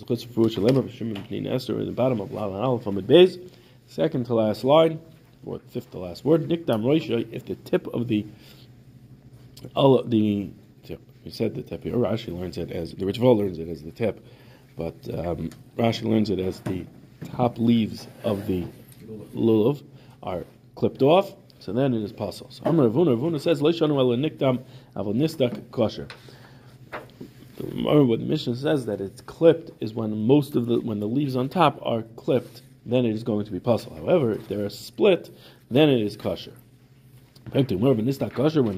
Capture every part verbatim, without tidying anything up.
the bottom of Lav and Aleph Amid Beis, second to last line, or fifth to last word. Nikdam Roisha, if the tip of the all the tip, we said the tip here. Rashi learns it as the Ritva learns it as the tip, but um, Rashi learns it as the top leaves of the lulav are clipped off. So then it is pasul. So Amar Ravuna, Ravuna says Leishanu el nikdam avol nisdak kasher. Remember what the Mishnah says, that it's clipped is when most of the when the leaves on top are clipped, then it is going to be pasul. However, if they are split, then it is kasher. When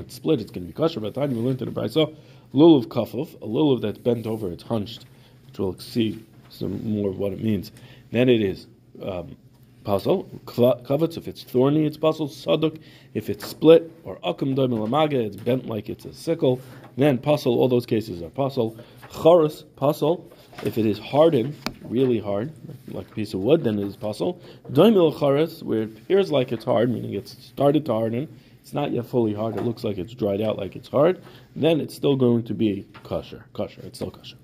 it's split, it's going to be kasher. By the time you learn to the brayso, lulav kafuf, a lulav that's bent over, it's hunched, which will exceed some more of what it means. Then it is um, pasul. Kavetz, if it's thorny, it's pasul. Saduk, if it's split, or akum doy melamaga, it's bent like it's a sickle, then pasul. All those cases are pasul. Charus, pasul, if it is hardened, really hard, like a piece of wood, then it is pasul. Doy mel charus, where it appears like it's hard, meaning it's started to harden, it's not yet fully hard, it looks like it's dried out, like it's hard, then it's still going to be kasher. Kasher, it's still kasher.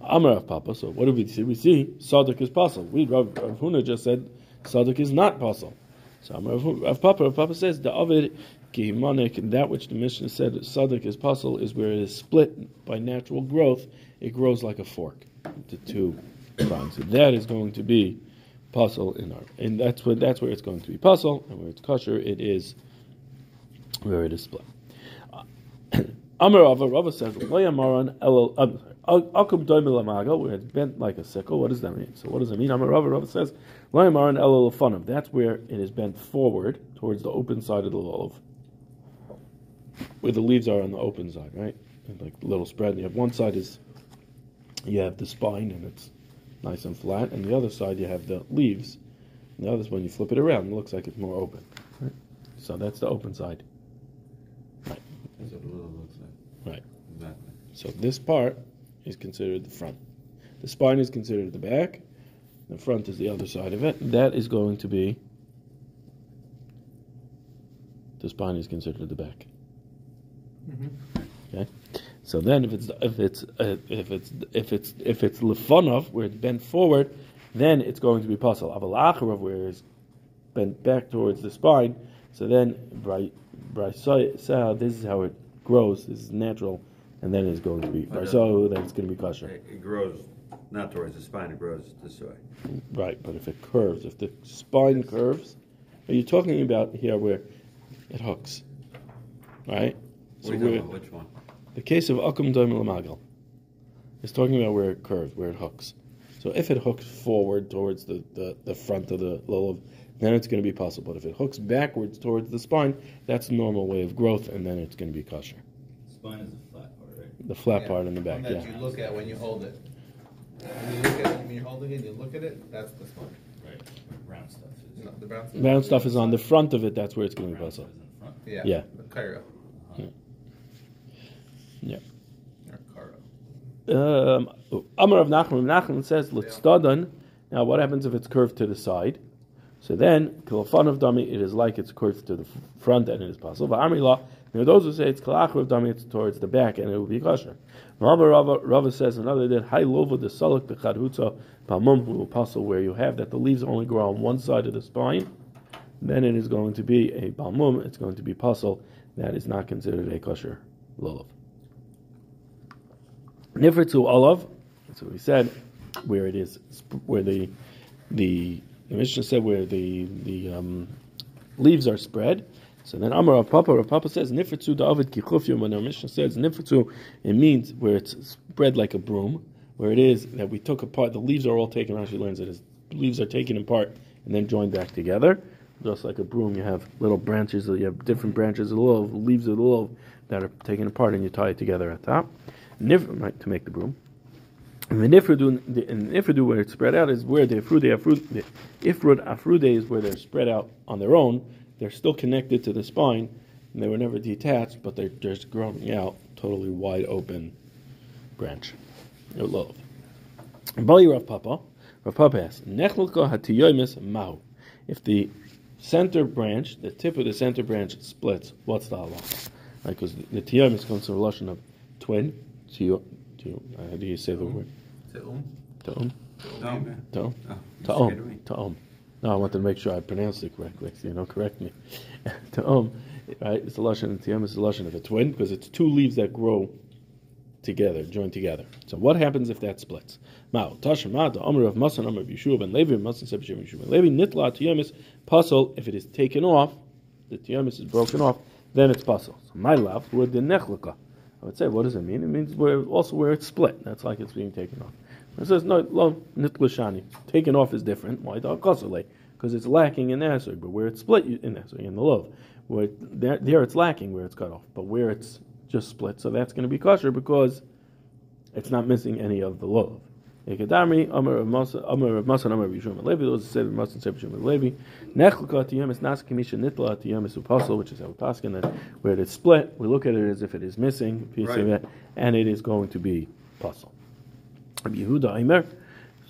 Amar of Papa, so what do we see? We see Sadok is pasul. We, Rav Huna just said Sadok is not pasul. So Amar of Papa, Rav Papa says, the Ovid Gehinnom, that which the Mishnah said Sadok is pasul, is where it is split by natural growth, it grows like a fork to two prongs. So that is going to be pasul in our, and that's what that's where it's going to be pasul, and where it's kasher, it is where it is split. Amar Rava, Rava says, akum doy melamaga, where it's bent like a sickle. What does that mean? So what does it mean? Amar Rava, Rava says, that's where it is bent forward towards the open side of the lulav, where the leaves are on the open side, right? And like a little spread. And you have one side is, you have the spine and it's nice and flat, and the other side you have the leaves. And the other one, you flip it around, it looks like it's more open. Right? So that's the open side. That's what the lulav looks like. Right. Exactly. So this part is considered the front. The spine is considered the back. The front is the other side of it. That is going to be... The spine is considered the back. Mm-hmm. Okay? So then if it's if it's uh, if it's if it's if it's lefanov, where it's bent forward, then it's going to be pasul. Aval acharav, where it's bent back towards the spine, so then bright brayso, this is how it grows. This is natural, and then it's going to be brayso. Then it's going to be kasher. It grows not towards the spine; it grows this way. Right, but if it curves, if the spine curves, are you talking about here where it hooks? Right. So what are you talking about? Which one? The case of akum doy melamaga is talking about where it curves, where it hooks. So if it hooks forward towards the, the, the front of the lulav, then it's going to be pasul. But if it hooks backwards towards the spine, that's the normal way of growth, and then it's going to be kasher. The spine is the flat part, right? The flat yeah. part in the back, that yeah. That you look at when you hold it. When you look at it, when you're holding it, you look at it, that's the spine. Right. The brown stuff is, no, the brown stuff, brown is, stuff is on the front of it, that's where it's going to be pasul. Yeah. Yeah. The kairo. Uh-huh. Yeah. Or karo. Um, oh. Amar of Nachman, Nachman says, let's yeah. Now, what happens if it's curved to the side? So then, kilafan of dami, it is like it's curved to the front and it is pasul. Va'amrilah, there are those who say it's kalach of dami, it's towards the back and it will be kasher. Rava, Rava says another did high lova the salak the charusa pamum will pasul, where you have that the leaves only grow on one side of the spine, then it is going to be a pamum, it's going to be pasul, that is not considered a kasher lulav. Nifritzu olav, that's what we said, where it is, where the the The Mishnah said where the the um, leaves are spread. So then Amar Rav Papa, Rav Papa says nifritzu da'avid kichufim. When the Mishnah says nifritzu, it means where it's spread like a broom, where it is that we took apart. The leaves are all taken. Rashi learns that the leaves are taken apart and then joined back together, just like a broom. You have little branches. You have different branches of the love, leaves of the love that are taken apart, and you tie it together at top. Nif, right, to make the broom. And the nifridu, where it's spread out, is where the ifrude, afrude, the ifrud afrude is where they're spread out on their own. They're still connected to the spine, and they were never detached, but they're just growing out, totally wide open branch. Love. Abaya Rav Papa, Rav Papa asks, nechlka hatiyomis mahu. If the center branch, the tip of the center branch splits, what's the halacha? Because right, the tiyamus comes from the lashon of twin, tiyo. How do you say the word? Ta'um. Ta'um? Ta'um? Ta'um? Ta'um. Ta'um. No, I wanted to make sure I pronounced it correctly, so you don't correct me. Ta'um, right? It's a lashon, and tiyamus is a lashon of a twin, because it's two leaves that grow together, joined together. So what happens if that splits? Mao, Tashma, the Amr of Masan, Amr of Yeshua, and Levi, Masan, Sebashim, Yeshua, and Levi, Nitla, Tiyamus, pasul, if it is taken off, the tiyamus is broken off, then it's pasul. So my love, where the nechlika. I would say, what does it mean? It means where, also where it's split. That's like it's being taken off. It says, no, lo, nitlashani. Taken off is different. Why? Because it's lacking in Asur, but where it's split in Asur, in the love. Where there, there it's lacking where it's cut off, but where it's just split. So that's going to be kasher because it's not missing any of the love. Ekadami, Amar of Masa, Amar of Masa, Amar of Yishum and Levi, those are seven Masa and seven Levi. Nechlika tiyamis, naskimisha nitla tiyamis upasul, which is how Toskin, where it is split, we look at it as if it is missing, piece right. of it, and it is going to be pasul. Rabbi Yehuda, Aimer.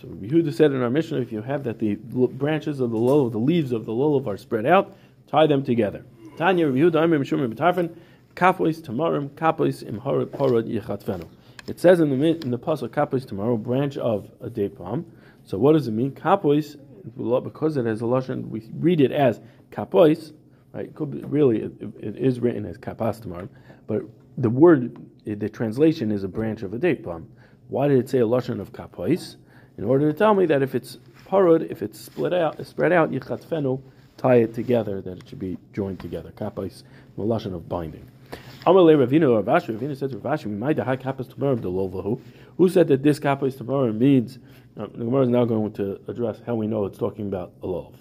So Rabbi Yehuda said in our Mishnah, if you have that the branches of the lulav, the leaves of the lulav are spread out, tie them together. Tanya Rabbi Yehuda, Aimer, Mishum, Rabbi Tarfon, kapois tamarim, kapois imharad parad yechatvenu. It says in the in the pasul kapois tomorrow branch of a date palm. So what does it mean? Kapois, because it has a lashon, we read it as kapois. Right? It could be, really, it, it is written as kapas tomorrow, but the word, the translation is a branch of a date palm. Why did it say a lashon of kapois? In order to tell me that if it's parod, if it's split out, spread out, yichatfenu, tie it together, that it should be joined together. Kapois, the lashon of binding. Amalei Ravina Ravashi, Ravina said to Ravashi, "May the high kapas tomorrow the lovahu." Who said that this kapas tomorrow means? Uh, the Gemara is now going to address how we know it's talking about a lulav.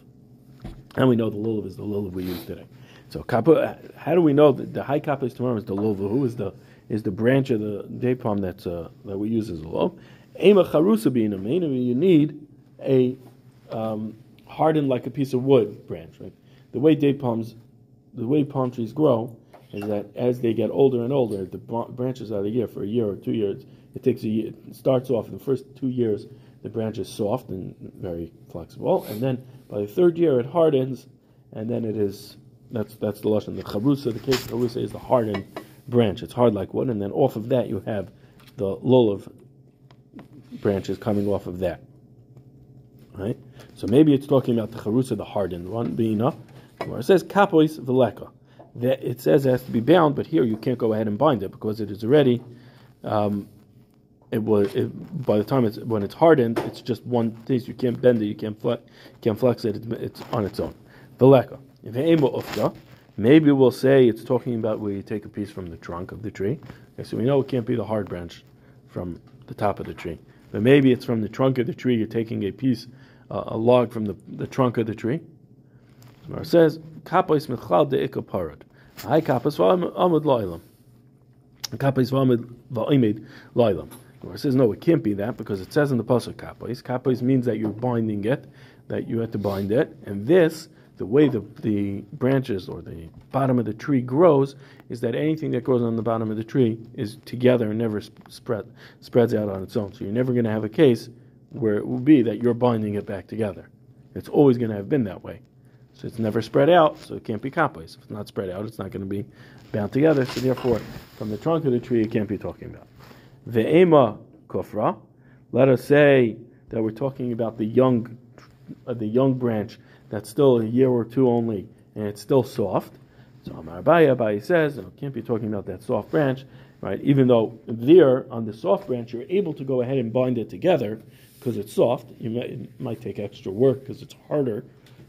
How we know the lulav is the lulav we use today. So kapas, how do we know that the high kapas tomorrow is the lovahu? Is the is the branch of the date palm that's uh, that we use as a lulav? Aim a charusa being a main. You need a um, hardened like a piece of wood branch. Right? The way date palms, the way palm trees grow. Is that as they get older and older, the branches are the year for a year or two years. It takes a year. It starts off the first two years, the branch is soft and very flexible, and then by the third year it hardens, and then it is that's that's the lashon. The charusa, the case of charusa is the hardened branch. It's hard like wood, and then off of that you have the lulav branches coming off of that. Right. So maybe it's talking about the charusa, the hardened one, being up. Where it says kapois veleka. That it says it has to be bound, but here you can't go ahead and bind it because it is already. Um, it was it, by the time it's when it's hardened, it's just one thing. You can't bend it, you can't flex, can't flex it. It's on its own. Veleka. If maybe we'll say it's talking about where you take a piece from the trunk of the tree. Okay, so we know it can't be the hard branch from the top of the tree, but maybe it's from the trunk of the tree. You're taking a piece, uh, a log from the, the trunk of the tree. Mara says kapois mechal deika parod. High kapois va'amud la'ilam. Kapois va'amud va'imid la'ilam. Mara says no, it can't be that because it says in the pasuk kapois. Kapois means that you're binding it, that you had to bind it, and this the way the the branches or the bottom of the tree grows is that anything that grows on the bottom of the tree is together and never sp- spread spreads out on its own. So you're never going to have a case where it will be that you're binding it back together. It's always going to have been that way. So it's never spread out, so it can't be kapois. If it's not spread out, it's not going to be bound together. So therefore, from the trunk of the tree, it can't be talking about. Ve'ema kofra. Let us say that we're talking about the young, uh, the young branch that's still a year or two only, and it's still soft. So Abaya, Abaya says, no, it can't be talking about that soft branch, right? Even though there on the soft branch, you're able to go ahead and bind it together because it's soft. You might, it might take extra work because it's harder.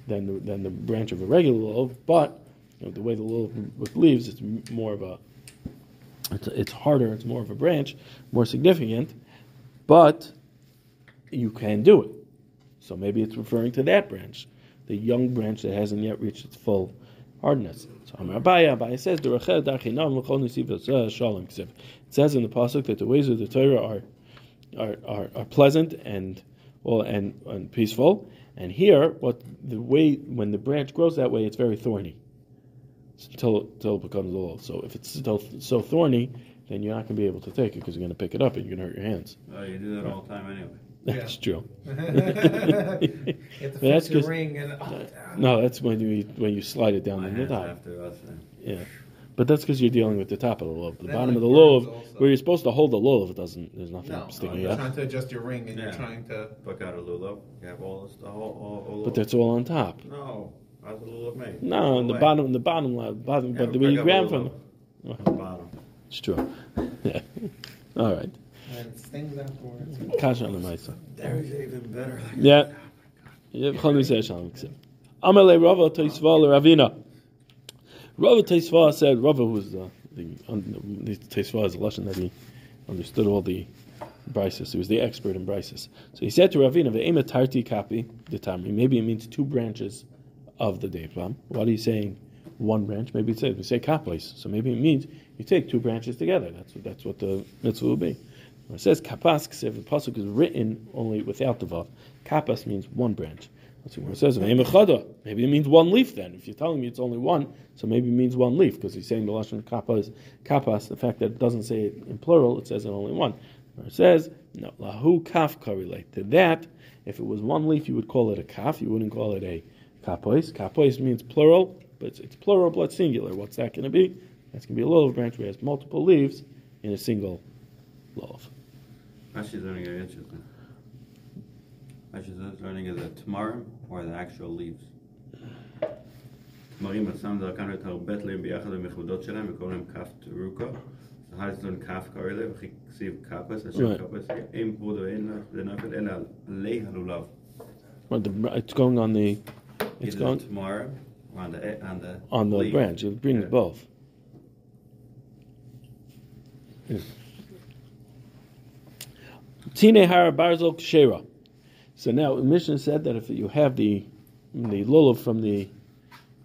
Than the, than the branch of a regular lulav, but you know, the way the lulav with leaves, it's more of a, it's, it's harder, it's more of a branch, more significant, but you can do it. So maybe it's referring to that branch, the young branch that hasn't yet reached its full hardness. So Abaya, Abaya says, it says in the pasuk that the ways of the Torah are are, are, are pleasant and well and, and peaceful. And here, what the way when the branch grows that way, it's very thorny, until till it becomes lulav. So if it's still so thorny, then you're not going to be able to take it because you're going to pick it up and you're going to hurt your hands. Oh, well, you do that right. all the time anyway. That's yeah. true. You have to fix the ring and oh, no, that's when you when you slide it down. My the hands after us, yeah, But that's because you're dealing with the top of the lulav. The then bottom like of the lulav, where you're supposed to hold the lulav, it doesn't, there's nothing no, sticking no, you're out. You're trying to adjust your ring and yeah. you're trying to pluck out a lulav. You have all this, the whole, all, all But that's all on top. No. How's the lulav made? No, in the, the bottom, in the bottom, the bottom, yeah, but the way you grab from the bottom. It's true. Yeah. All right. And it stings afterwards. Kasher on the ma'isa. There is even better. Like yeah. Yeah. Amalei Rava Teisva Ravina. Rava Teisva said, Rava was uh, the um, Teisva is a lesson that he understood all the braysos. He was the expert in braysos. So he said to Ravina, "Ve'ema tarti kapi the tamri." Maybe it means two branches of the date palm. What are you saying? One branch? Maybe it says we say kaplis. So maybe it means you take two branches together. That's what that's what the mitzvah will be. When it says kapas, the pasuk is written only without the vav. Kapas means one branch. That's what it says. Maybe it means one leaf then. If you're telling me it's only one, so maybe it means one leaf, because he's saying the lashon kapas, kapas, the fact that it doesn't say it in plural, it says it only one. It says, no, lahu kaf korelate. To that, if it was one leaf, you would call it a kaf, you wouldn't call it a kapois. Kapois means plural, but it's, it's plural, but it's singular. What's that going to be? That's going to be a lulav branch where it has multiple leaves in a single lulav. Rashi's learning an interesting. Rashi's learning is a tamarim or the actual leaves. Tamarim atzam zalkan retarbet leim biyachad v'mechudot shelem v'kolim kaf teruka. So how does learn kaf karele v'chiksiv kapas asher kapas im budo en denafel el leih lulav. Well, the, it's going on the. It's Either going tamarim or on the on the on the leaf. branch. It brings yeah. both. Yeah. So now the Mishnah said that if you have the the lulav from the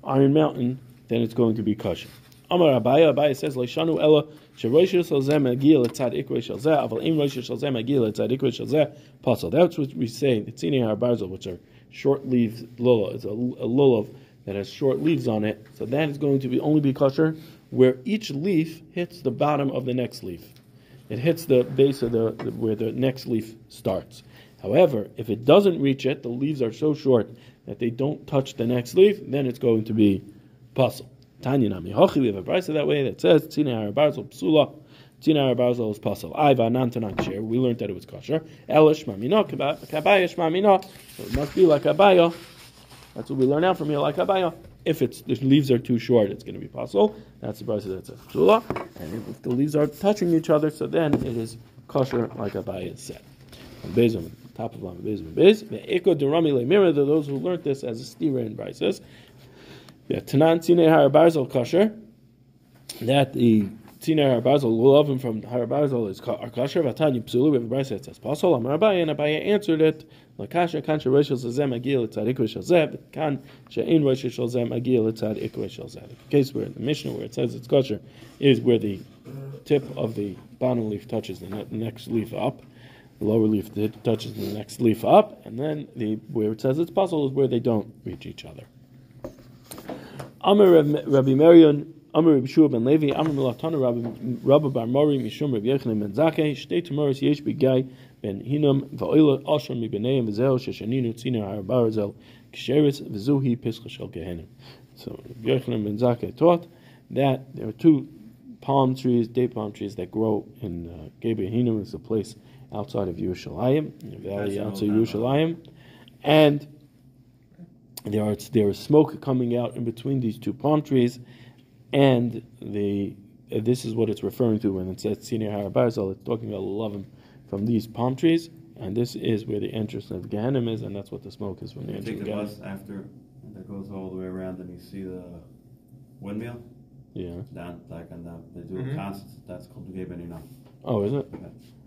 Iron Mountain, then it's going to be kasher. Amar Abaya, Abaya says, "Leishanu ella sheroishu shalzem agil etzad ikre shalzeh, aval im roishu shalzem agil etzad ikre shalzeh pasul." That's what we say. Tinei har barzol, which are short leaves lulav, it's a, a lulav that has short leaves on it. So that is going to be only be kasher where each leaf hits the bottom of the next leaf. It hits the base of the, the where the next leaf starts. However, if it doesn't reach it, the leaves are so short that they don't touch the next leaf, then it's going to be pasul. Tanya nami hochi, we have a brayso that way that says tzina harabarzel psula, tzina harabarzel is pasul. Aiva nan tanan kasher. We learned that it was kasher. Elish mamino kabaya shmamino. So it must be like Abaya. That's what we learn out from here, like Abaya. If it's the leaves are too short, it's going to be pasul. That's the brayso that says psula. And if the leaves are touching each other, so then it is kasher, like Abaya said. Bezim, top of lam, bezim, bez. The eko derami le'mira. Those who learned this as a stira in braysos. The tanan tinei harabarzel kasher. That the tinei harabarzel lulav from harabarzel is kasher. V'tanya psula. We have a brayso that says pasul. Amar Abaya, and Abaya answered it. L'kasher kan sheroishel zem agil etzad ikre shalzeh. Kan she'ein roishel zem agil etzad ikre shalzeh. The case where the Mishnah where it says it's kasher is where the tip of the bottom leaf touches the ne- next leaf up. The lower leaf touches the next leaf up, and then the where it says it's pasul is where they don't reach each other. Amar Rabbi Merion, Amar Rabbi Shua ben Levi, Amar Milatana Rabbi Barbara Mishum Rabbi Yochanan ben Zakei, Shtei Tamaris Yesh B'Gai ben Hinnom Va'Oila Asher Mi'Bneiim V'Zeo Sheshaninu Tzina Harabarzel Ksheris V'Zuhi Pischa Shel Gehinnom. So Rabbi Yochanan ben Zakei taught that there are two palm trees, date palm trees that grow in uh, Gehinnom is a place outside of Yerushalayim, in the valley outside Yerushalayim, and there are there is smoke coming out in between these two palm trees, and the uh, this is what it's referring to when it says Tzina Harabarzel. It's talking about lulav from these palm trees, and this is where the entrance of Gehinnom is, and that's what the smoke is from the you entrance. Take the bus after that goes all the way around, and you see the windmill. Yeah. Down like and down. They do mm-hmm. a concert that's called Gehinnom. Oh, is it? Yeah.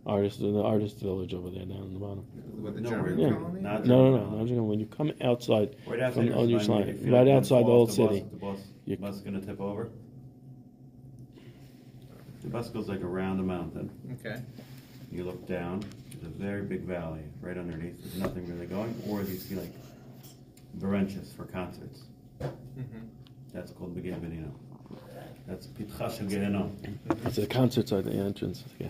Artist, the artist village over there down in the bottom. With the no, German yeah. colony? Not no, no, no, no. When you come outside, right, from the old Yerushalayim, right outside the old city, the bus, the bus is going to tip over. The bus goes like around the mountain. Okay. You look down, there's a very big valley right underneath. There's nothing really going, or you see like branches for concerts. Mm-hmm. That's called the Gehinnom. That's Pitcha Shel Gehinnom. That's the concerts at the entrance. Yeah.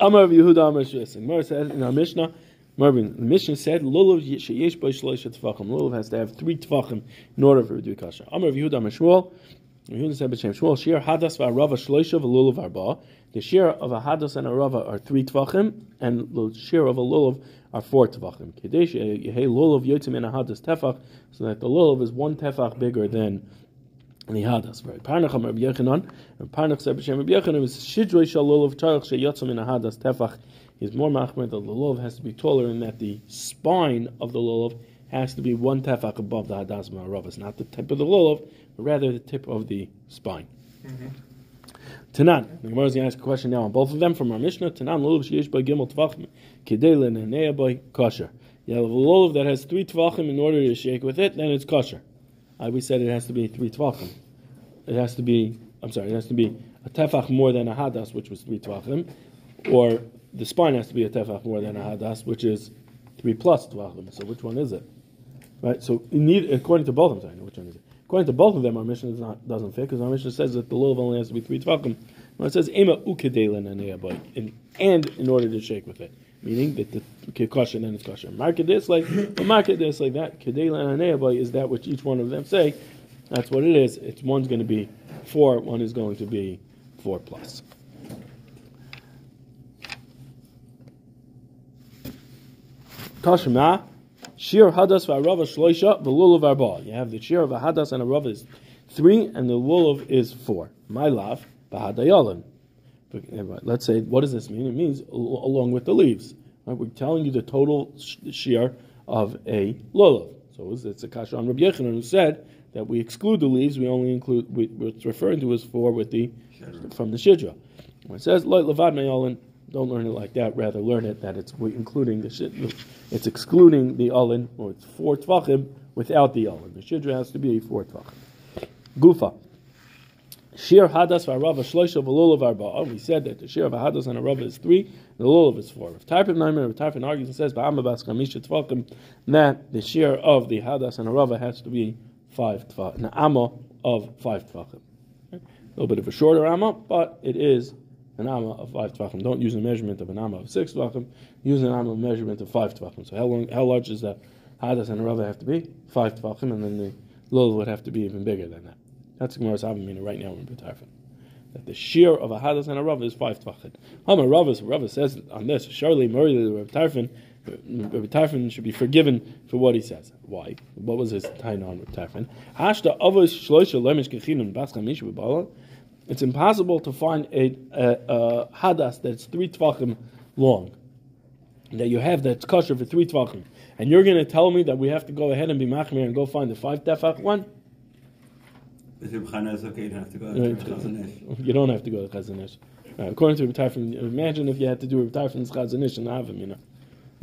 Amar Yehuda Amar Shmuel. Mara said in our Mishnah, Marvin, the Mishnah said lulav sheyesh by shloisha tefachim. Lulav has to have three tefachim in order for it to be kasher. Amar Yehuda Amar Shmuel. Yehuda said, Shmuel, shear hadas v'arava shloisha v'lulav arba. The shear of a hadas and a rava are three tefachim, and the shear of a lulav are four tefachim. Kedesh yehi lulav yotzim in a hadas tefach, so that the lulav is one tefach bigger than the hadas. Right? Parnach Rabbi Yochanan, and Parnach said, Rabbi Yochanan is shidroi shal lulav tarach she yotzim in a hadas tefach. He's more machmer that the lulav has to be taller, and that the spine of the lulav has to be one tefach above the hadas and aravas, not the tip of the lulav, but rather the tip of the spine. Mm-hmm. Tanan, the Gemara is going to ask a question now on both of them from our Mishnah. Tanan lulav sheyesh by gimel tefachim kedei lenehanea by kasher. You have a lulav that has three tefachim. In order to shake with it, then it's kasher. I we said it has to be three tefachim. It has to be, I'm sorry, it has to be a tefach more than a hadas, which was three tefachim, or the spine has to be a tefach more than a hadas, which is three plus tefachim. So which one is it? Right, so need, according to both of them, I know which one is it. According to both of them, our Mishnah not, doesn't fit, because our Mishnah says that the lulav only has to be three tefachim. It says ema and, and in order to shake with it, meaning that the kasher and it's kasher. Market this like, market this like that. Kedei is that which each one of them say. That's what it is. It's one's going to be four, one is going to be four plus. Kashma. Shear hadas v'arava shloisha v'lulav arba. You have the shear of a hadas and a rava is three, and the lulav is four. My love b'hadayalim. Let's say, what does this mean? It means along with the leaves. Right? We're telling you the total shear of a lulav. So it's a kasher on Rabbi Yochanan who said that we exclude the leaves. We only include we, what's referring to as four with the from the shidra. When it says light levad me'alin. Don't learn it like that. Rather, learn it that it's including the shit. It's excluding the olin, or it's four tvachim without the olin. The shidra has to be four tvachim. Gufa. Shear hadas v'arava shloisha v'lulav arba'a. We said that the shear of a hadas and a rava is three, and the lulav is four. If Tarfon Naimer, if Tarfon argues and says ba'am b'as chamisha tvachim, that the shear of the hadas and a rava has to be five tvachim, an amma of five tvachim. A little bit of a shorter amma, but it is an amma of five tefachim. Don't use a measurement of an amma of six tefachim. Use an amma measurement of five tefachim. So how long, how large does that hadas and rava have to be? Five tefachim, and then the lulav would have to be even bigger than that. That's the Gemara's avamina right now in Rabbi Tarfon. That the shear of a hadas and a rava is five tefachim. Hama Rava, so Rava says on this, surely Murray Rabbi Tarfon, Rabbi Tarfon should be forgiven for what he says. Why? What was his taina on Rabbi Tarfon? Hashta avos shloisha lemish Gehinnom bas chamisha b'bala. It's impossible to find a, a, a hadas that's three tefachim long, that you have that's kasher for three tefachim, and you're going to tell me that we have to go ahead and be machmir and go find the five tefach one? You don't have to go to Chazanesh. You don't have to go to Chazanesh. Right, according to Rabbi Tarfon, imagine if you had to do Rabbi Tarfon's Chazanesh and Avim, you know,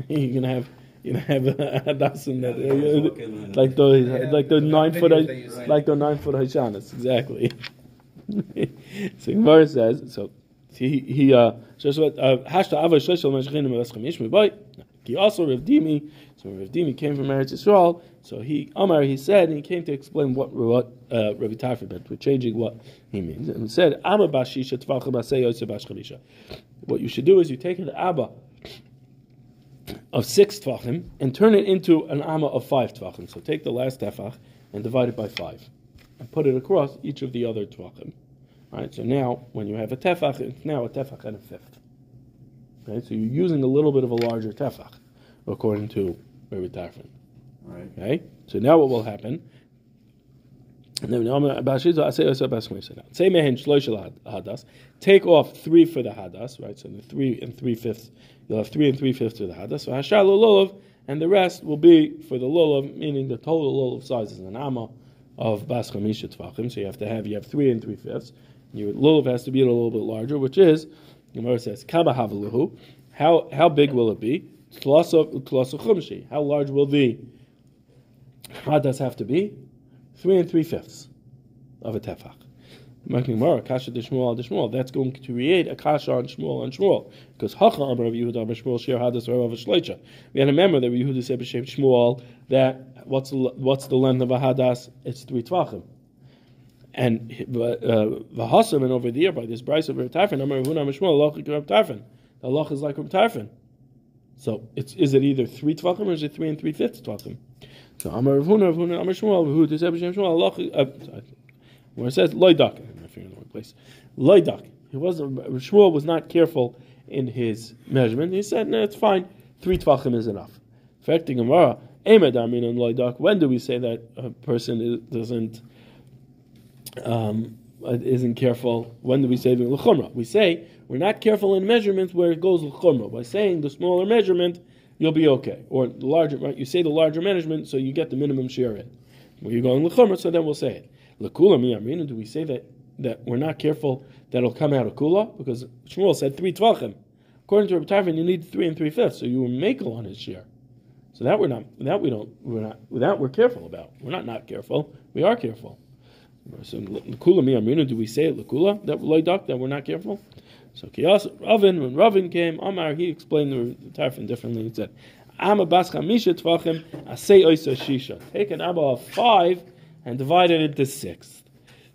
you're going to have. You know, have a hadas in that, uh, like those, yeah, like the nine foot, like the nine foot Haishanas, exactly. So Gemara says, so he he uh he also Revdimi, so Revdimi came from Eretz Yisrael, so he Amar he said, and he came to explain what what uh Rabbi Tarfon meant. We're changing what he means. And he said, what you should do is you take an Abba of six Tvachim and turn it into an Amma of five Tvachim. So take the last Tefach and divide it by five. And put it across each of the other tefachim. Right? So now, when you have a tefach, it's now a tefach and a fifth. Okay? So you're using a little bit of a larger tefach, according to Rabbi Tarfon. Right. Okay? So now what will happen? Take off three for the hadas, right? So the three and three fifths, you'll have three and three fifths of the hadas. And the rest will be for the lulav, meaning the total lulav size is an amma of bas chamisha tefachim, so you have to have you have three and three fifths. Your lulav has to be a little bit larger, which is Gemara says kama havaluhu. How how big will it be? Tlasu tlasu chumshi. How large will the hadas have to be? Three and three fifths of a tefach. Gemara kasha d'Shmuel d'Shmuel. That's going to create a kasha on Shmuel on Shmuel, because hacha amar of Yehuda b'Shmuel shear hadas v'arava shloisha. We had to remember that Yehuda said b'shem Shmuel that. What's the, what's the length of a hadas? It's three tvachim. And v'hasam, uh, and over the year by this brayso of Rabbi Tarfon, Amar Yehuda Amar Shmuel, halachik Rabbi Tarfon. The halach is like Rabbi Tarfon. So it's is it either three tvachim or is it three and three fifths tvachim? So Amar Yehuda Amar Shmuel, Yehuda said b'shem Shmuel, halachik. where it says loidak. My finger in the wrong place. Loidak. He wasn't. Shmuel was not careful in his measurement. He said, "No, it's fine. Three tefachim is enough." In fact, the Gemara. When do we say that a person doesn't um, isn't careful? When do we say l'chumra? We say we're not careful in measurements where it goes l'chumra. By saying the smaller measurement, you'll be okay, or the larger. Right? You say the larger measurement, so you get the minimum share in. When you're going l'chumra, so then we'll say it. L'kula miyamrina. Do we say that that we're not careful that it'll come out of kula? Because Shmuel said three tvachim. According to Rabbi Tarfon, you need three and three fifths, so you were makel on his share. So that we're not, that we don't, we're not, that we're careful about. We're not not careful. We are careful. So l'kula miyamrina. Do we say it l'kula that loydak that we're not careful? So Kiyas Ravin, when Ravin came, Amar he explained the Tarfon differently. He said, "Am a bas chamisha tvachim asay oisa shisha." Take an abba of five and divide it into six.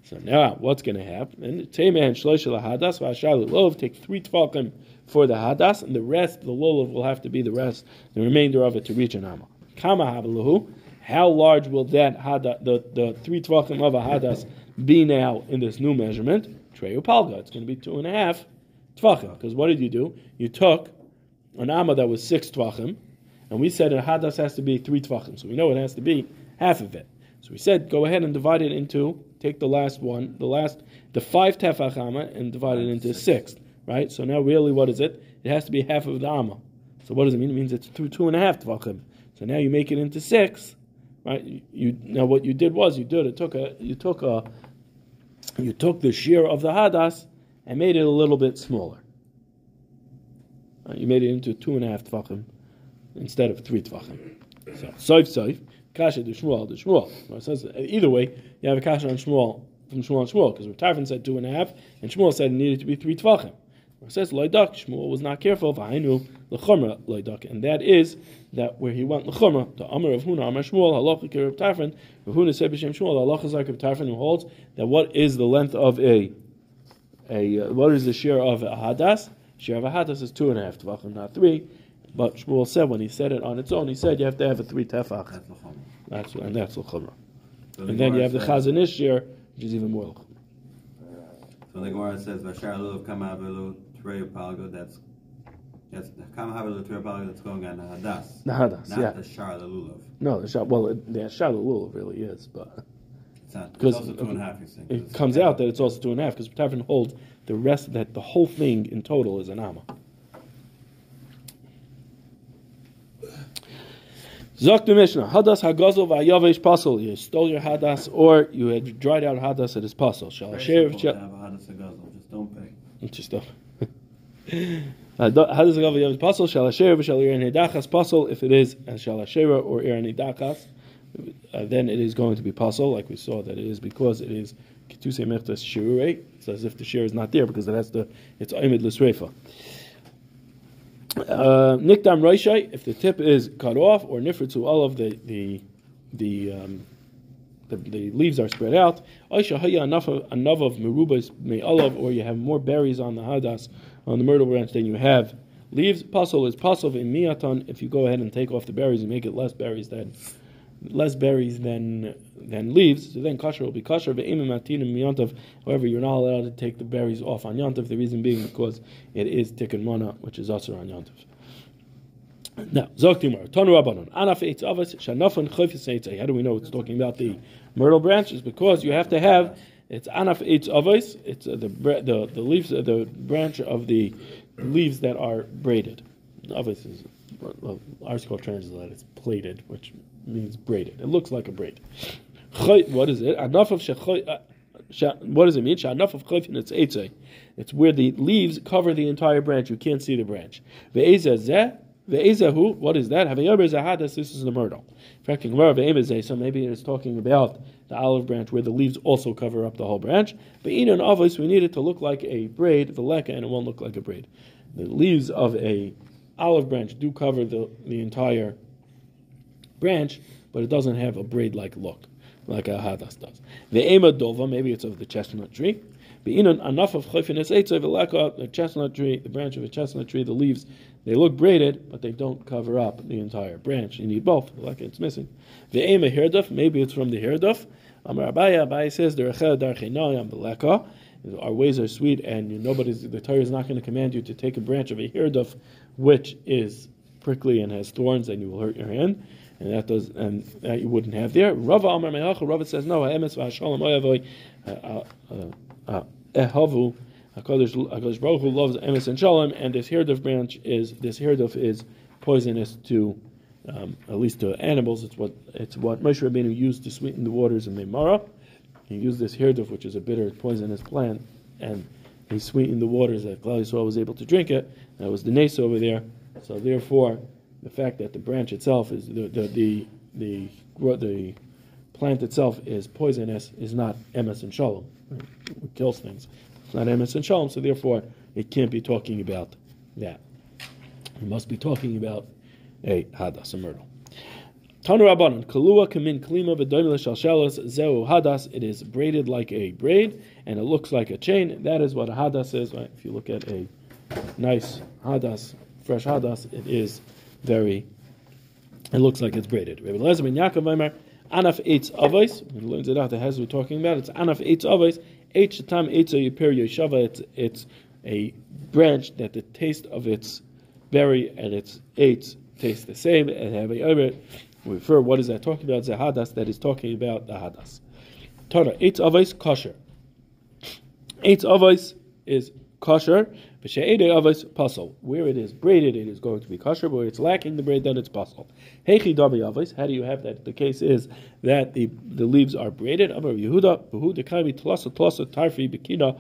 So now what's going to happen? Tema and shloisha lahadas v'ashar lulav. Take three tvachim for the hadas, and the rest, the lulav will have to be the rest, the remainder of it to reach an amma. Kama habalahu. How large will that hadas, the the three tvachim of a hadas, be now in this new measurement? Treyu palga. It's going to be two and a half. Because what did you do? You took an amma that was six tvachim, and we said a hadas has to be three tvachim, so we know it has to be half of it. So we said, go ahead and divide it into, take the last one, the last, the five tefach amma, and divide it into six, right? So now really what is it? It has to be half of the amma. So what does it mean? It means it's two, two and a half tvachim. So now you make it into six, right? You, you now what you did was, you did, it took a, you took a, you took the shear of the hadas, and made it a little bit smaller. Uh, you made it into two and a half tefachim instead of three tefachim. So, soif soif, kasher to Shmuel to Shmuel. Well, says, either way, you have a kasher on Shmuel, from Shmuel on Shmuel, because Tarfon said two and a half, and Shmuel said it needed to be three tefachim. Well, it says, loidak, Shmuel was not careful, v'hainu l'chumra loidak, and that is that where he went l'chumra, the amar of Huna, amar Shmuel, halacha k'Rabbi Tarfon, v'Huna said b'shem Shmuel, halacha zak Reb Tarfon, who holds that what is the length of a A, uh, what is the share of a hadas? Share of a hadas is two and a half tefachim, not three. But Shmuel said when he said it on its own, he said you have to have a three tefach. That's and that's l'chumra. So and the then you have says, the chazanish share, which is even more l'chumra. So the Gemara says v'shar lulav kama havilu t'rei palgo. That's that's kama havilu t'rei palgo. That's going on the hadas. The hadas, not yeah. The shar lulav. No, the shar. Well, it, the shar lulav really is, but. Because it, it, it comes out that it's also two and a half because Tarfon holds the rest of that the whole thing in total is an amma. Zok the Mishnah hadas hagazol va'yavesh pasul. You stole your hadas or you had dried out hadas. It is pasul. Shall I share? Just don't pay. Just don't. Hadas hagazol va'yavesh pasul. Shall I share? Shall I erin hedachas pasul? If it is, and shall I share or erin hedachas? Uh, then it is going to be pasul, like we saw that it is because it is kituse mechtas shirure. It's as if the share is not there because it has the it's imid l'sreifa. Nikdam reishai, if the tip is cut off, or nifritzu olav, the the the, um, the the leaves are spread out. Aisha haya enough of enough of merubas may olav, or you have more berries on the hadas on the myrtle branch than you have leaves. Pasul is pasul in miatan. If you go ahead and take off the berries and make it less berries, then. less berries than than leaves, so then kasher will be kasher. However, you're not allowed to take the berries off on yantav, the reason being because it is tikkun mana, which is asur on yantav. Now, Zoktimar, Tanu Rabbanon, Anaf Eitz Ovois, Shanafon Chofis Eitz. How do we know it's talking about the myrtle branches? Because you have to have, it's Anaf Eitz Ovois, it's uh, the, the the leaves, uh, the branch of the leaves that are braided. Ovois is, well, our school translates it's plaited, which means braided. It looks like a braid. What is it? Enough of what does it mean? Enough of it's eitzei. It's where the leaves cover the entire branch. You can't see the branch. Ve'ezahu. What is that? This is the myrtle. So maybe it's talking about the olive branch where the leaves also cover up the whole branch. But in an obvious, we need it to look like a braid, veleka, and it won't look like a braid. The leaves of a olive branch do cover the the entire branch, but it doesn't have a braid-like look, like a hadas does. The ema dova, maybe it's of the chestnut tree. Enough of the chestnut tree, the branch of a chestnut tree, the leaves, they look braided, but they don't cover up the entire branch. You need both, like it's missing. The ema hereduf, maybe it's from the hereduf. Amar Abaya, Abaya says, our ways are sweet, and nobody's, the Torah is not going to command you to take a branch of a hereduf, which is prickly and has thorns, and you will hurt your hand, and that does, and that you wouldn't have there. Rava Amar Me'acha, Rava says, no, ha'emes v'hashalom oyavoi ehavu, HaKadosh Baruch Hu loves emes and shalom, and this hereduf branch is, this hereduf is poisonous to, Um, at least to animals. It's what it's what Moshe Rabbeinu used to sweeten the waters in the Mara. He used this hereduf, which is a bitter, poisonous plant, and he sweetened the waters that Klal Yisrael was able to drink it. That was the nes over there. So therefore, the fact that the branch itself is the the the the, the, the plant itself is poisonous is not emes and shalom. It kills things. It's not emes and shalom. So therefore, it can't be talking about that. It must be talking about a hadas, a myrtle. Tanu Rabbanon, kalua kamin klima v'doim l'shalshalos zeu hadas. It is braided like a braid, and it looks like a chain. That is what a hadas is. Right? If you look at a nice hadas, fresh hadas, it is very. It looks like it's braided. Rabbi Lezer ben Yaakov Omer, anaf Eitz Ovois. We learned it out. The has we're talking about. It's anaf Eitz Ovois. Eitz shatam eitzo yiper yoshava. It's it's a branch that the taste of its berry and its eitz taste the same, and have a over it. We refer, what is that talking about? The hadas, that is talking about the hadas. Tana, Eitz Ovois kasher. Eitz Ovois is kasher. V'she'edei Ovois pasul. Where it is braided, it is going to be kasher, but where it's lacking the braid, then it's pasul. Heichi dami Ovois. How do you have that? The case is that the, the leaves are braided. Amar Yehuda, b'hu dekami tlasa tlasa tarfi bikina.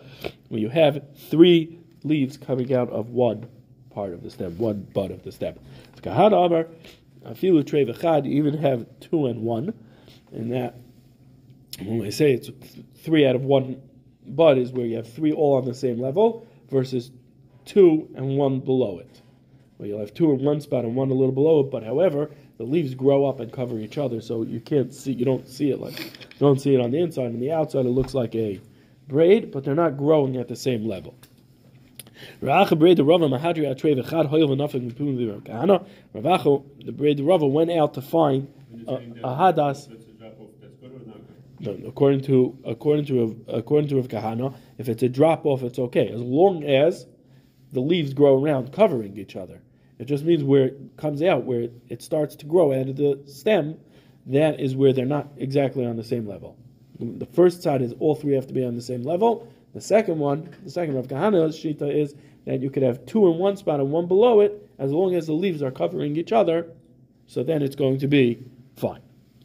When you have three leaves coming out of one part of the stem, one bud of the stem. You even have two and one, and that when I say it's three out of one bud is where you have three all on the same level versus two and one below it, where you'll have two in one spot and one a little below it. But however, the leaves grow up and cover each other, so you can't see, you don't see it like, you don't see it on the inside. On the outside, it looks like a braid, but they're not growing at the same level. Ravacha braid the Rava mahadri atrei v'chad hoil v'nafik v'pum v'rakana. Ravacha the braid the Rava went out to find a, a hadas. No, according to according to according to Rav Kahana, if it's a drop off, it's okay as long as the leaves grow around, covering each other. It just means where it comes out, where it, it starts to grow out of the stem, that is where they're not exactly on the same level. The first side is all three have to be on the same level. The second one, the second Rav Kahana's shita is that you could have two in one spot and one below it, as long as the leaves are covering each other, so then it's going to be fine.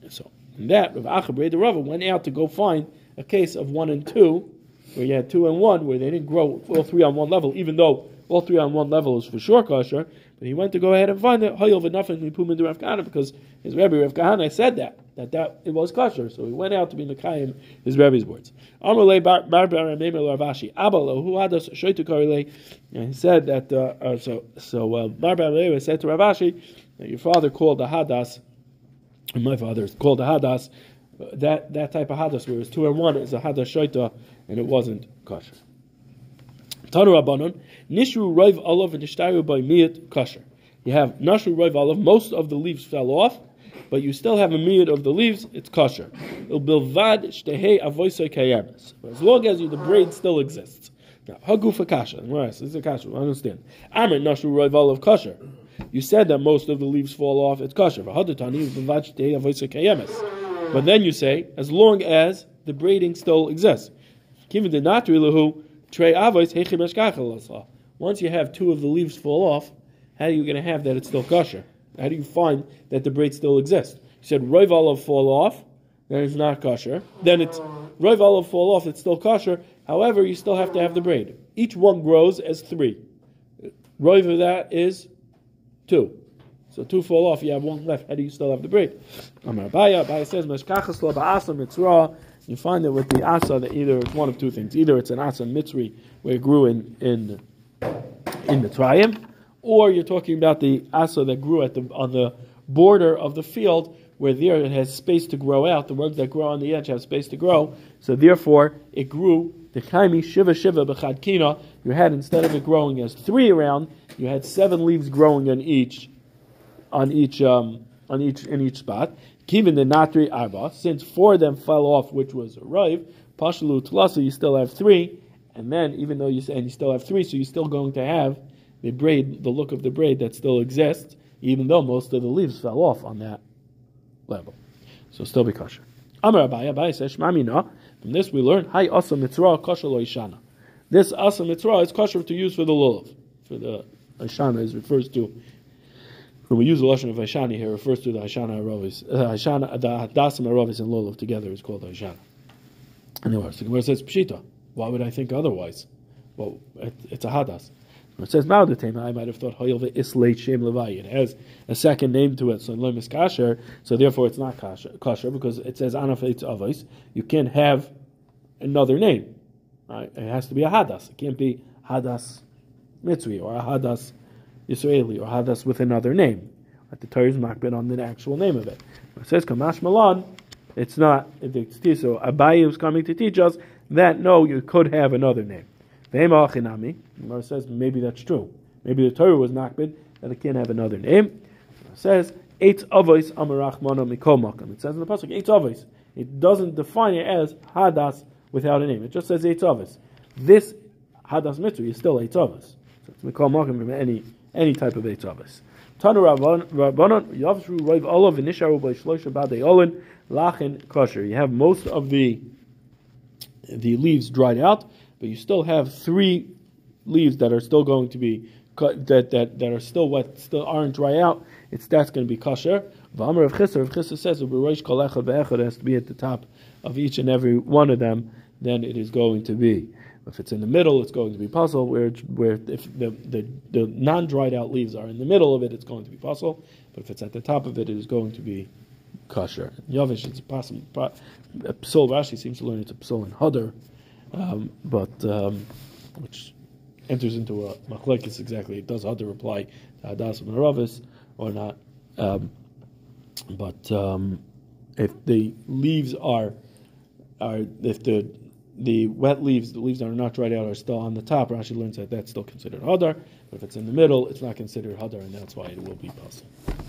So in that, Rav Acha braid the Rava went out to go find a case of one and two, where you had two and one, where they didn't grow all three on one level, even though all three on one level is for sure kasher, but he went to go ahead and find it, because his Rebbe Rav Kahana said that. That, that it was kasher, so he went out to be Nakayim his Rebbe's words. Amrle Barbara Memel Ravashi Abalo who hadas shoytukarile, and he said that uh, uh, so so uh, Barbara said to Ravashi that your father called the hadas, and my father called the hadas uh, that that type of hadas where it's two and one is a hadas shoyta, and it wasn't kasher. Tanu Rabbanon nishru roiv olav and nishtaru by miyat kasher. You have nishru roiv olav, most of the leaves fell off, but you still have a myriad of the leaves, it's kasher. As long as you, the braid still exists. Now, hagufa kasha. This is a kasha. I understand. Amar nashru roival of kasher. You said that most of the leaves fall off, it's kasher. But then you say, as long as the braiding still exists. Once you have two of the leaves fall off, how are you going to have that it's still kasher? How do you find that the braid still exists? You said roiv olav fall off, then it's not kasher. Then it's roiv olav fall off, it's still kasher. However, you still have to have the braid. Each one grows as three. Roiv of that is two. So two fall off, you have one left. How do you still have the braid? Amar Abaya, Abaya says, Meshkachas lo ba'asa mitzra. You find that with the asa that either it's one of two things. Either it's an asa mitzri where it grew in in in Mitzrayim, or you're talking about the asa that grew at the on the border of the field, where there it has space to grow out. The ones that grow on the edge have space to grow. So therefore, it grew, the kaimi shiva shiva b'chad kina, you had, instead of it growing as three around, you had seven leaves growing on each, on each, um, on each in each spot. Given the natri arba, since four of them fell off, which was arrived, pashalu tlasa, you still have three, and then even though you and you still have three, so you're still going to have the braid, the look of the braid that still exists, even though most of the leaves fell off on that level. So still be kasher. Amar Abaya, Abaya says, Shmamina. From this we learn, Hai asa mitzra kasher lo Aishana. This asa mitzra is kasher to use for the lulav. For the Aishana is refers to, when we use the lashon of Aishana here, it refers to the Aishana Aravis, uh, Aishana, the Hadas and Aravis and lulav together is called Aishana. Anyway, so Gemara says, Pshita. Why would I think otherwise? Well, it, it's a hadas. It says Maudatema, I might have thought Hoyelva Islate Shem Levai. It has a second name to it, so Lemis Kasher, so therefore it's not Kasher, kasher because it says Anaf Eitz Ovois. You can't have another name. Right? It has to be a Hadas. It can't be Hadas Mitzri or a Hadas Israeli or Hadas with another name. But the Torah is makbid on the actual name of it. It says Kamash Malan, it's not it's so Abaye is coming to teach us that no, you could have another name. The Gemara says maybe that's true. Maybe the Torah was nakbid that it can't have another name. It says Eitz Ovois Amarachmana Mikol Makom. It says in the pasuk Eitz Ovois. It doesn't define it as Hadas without a name. It just says Eitz Ovois. This Hadas Mitzri is still Eitz Ovois. So it's Mikol Makom from any any type of Eitz Ovois. Tanu Rabbanon Yavshru Roiv Olav V'Nisharu B'Shloisha B'Adei Olin Lachen Kosher. You have most of the the leaves dried out, but you still have three leaves that are still going to be cut, that, that, that are still wet, still aren't dry out. It's that's going to be kasher. V'amar of Chisar, if Chisar says it has to be at the top of each and every one of them, then it is going to be. If it's in the middle, it's going to be pasul. Where where if the the, the non dried out leaves are in the middle of it, it's going to be pasul. But if it's at the top of it, it is going to be kasher. Yavish, it's a pasul. Rashi seems to learn it's a pasul in hadar. Um, but um, which enters into a machlekes exactly. It does other reply to Hadas and Aravis or not. Um, but um, if the leaves are, are if the the wet leaves, the leaves that are not dried out are still on the top, Rashi learns that that's still considered hadar. But if it's in the middle, it's not considered hadar, and that's why it will be possible.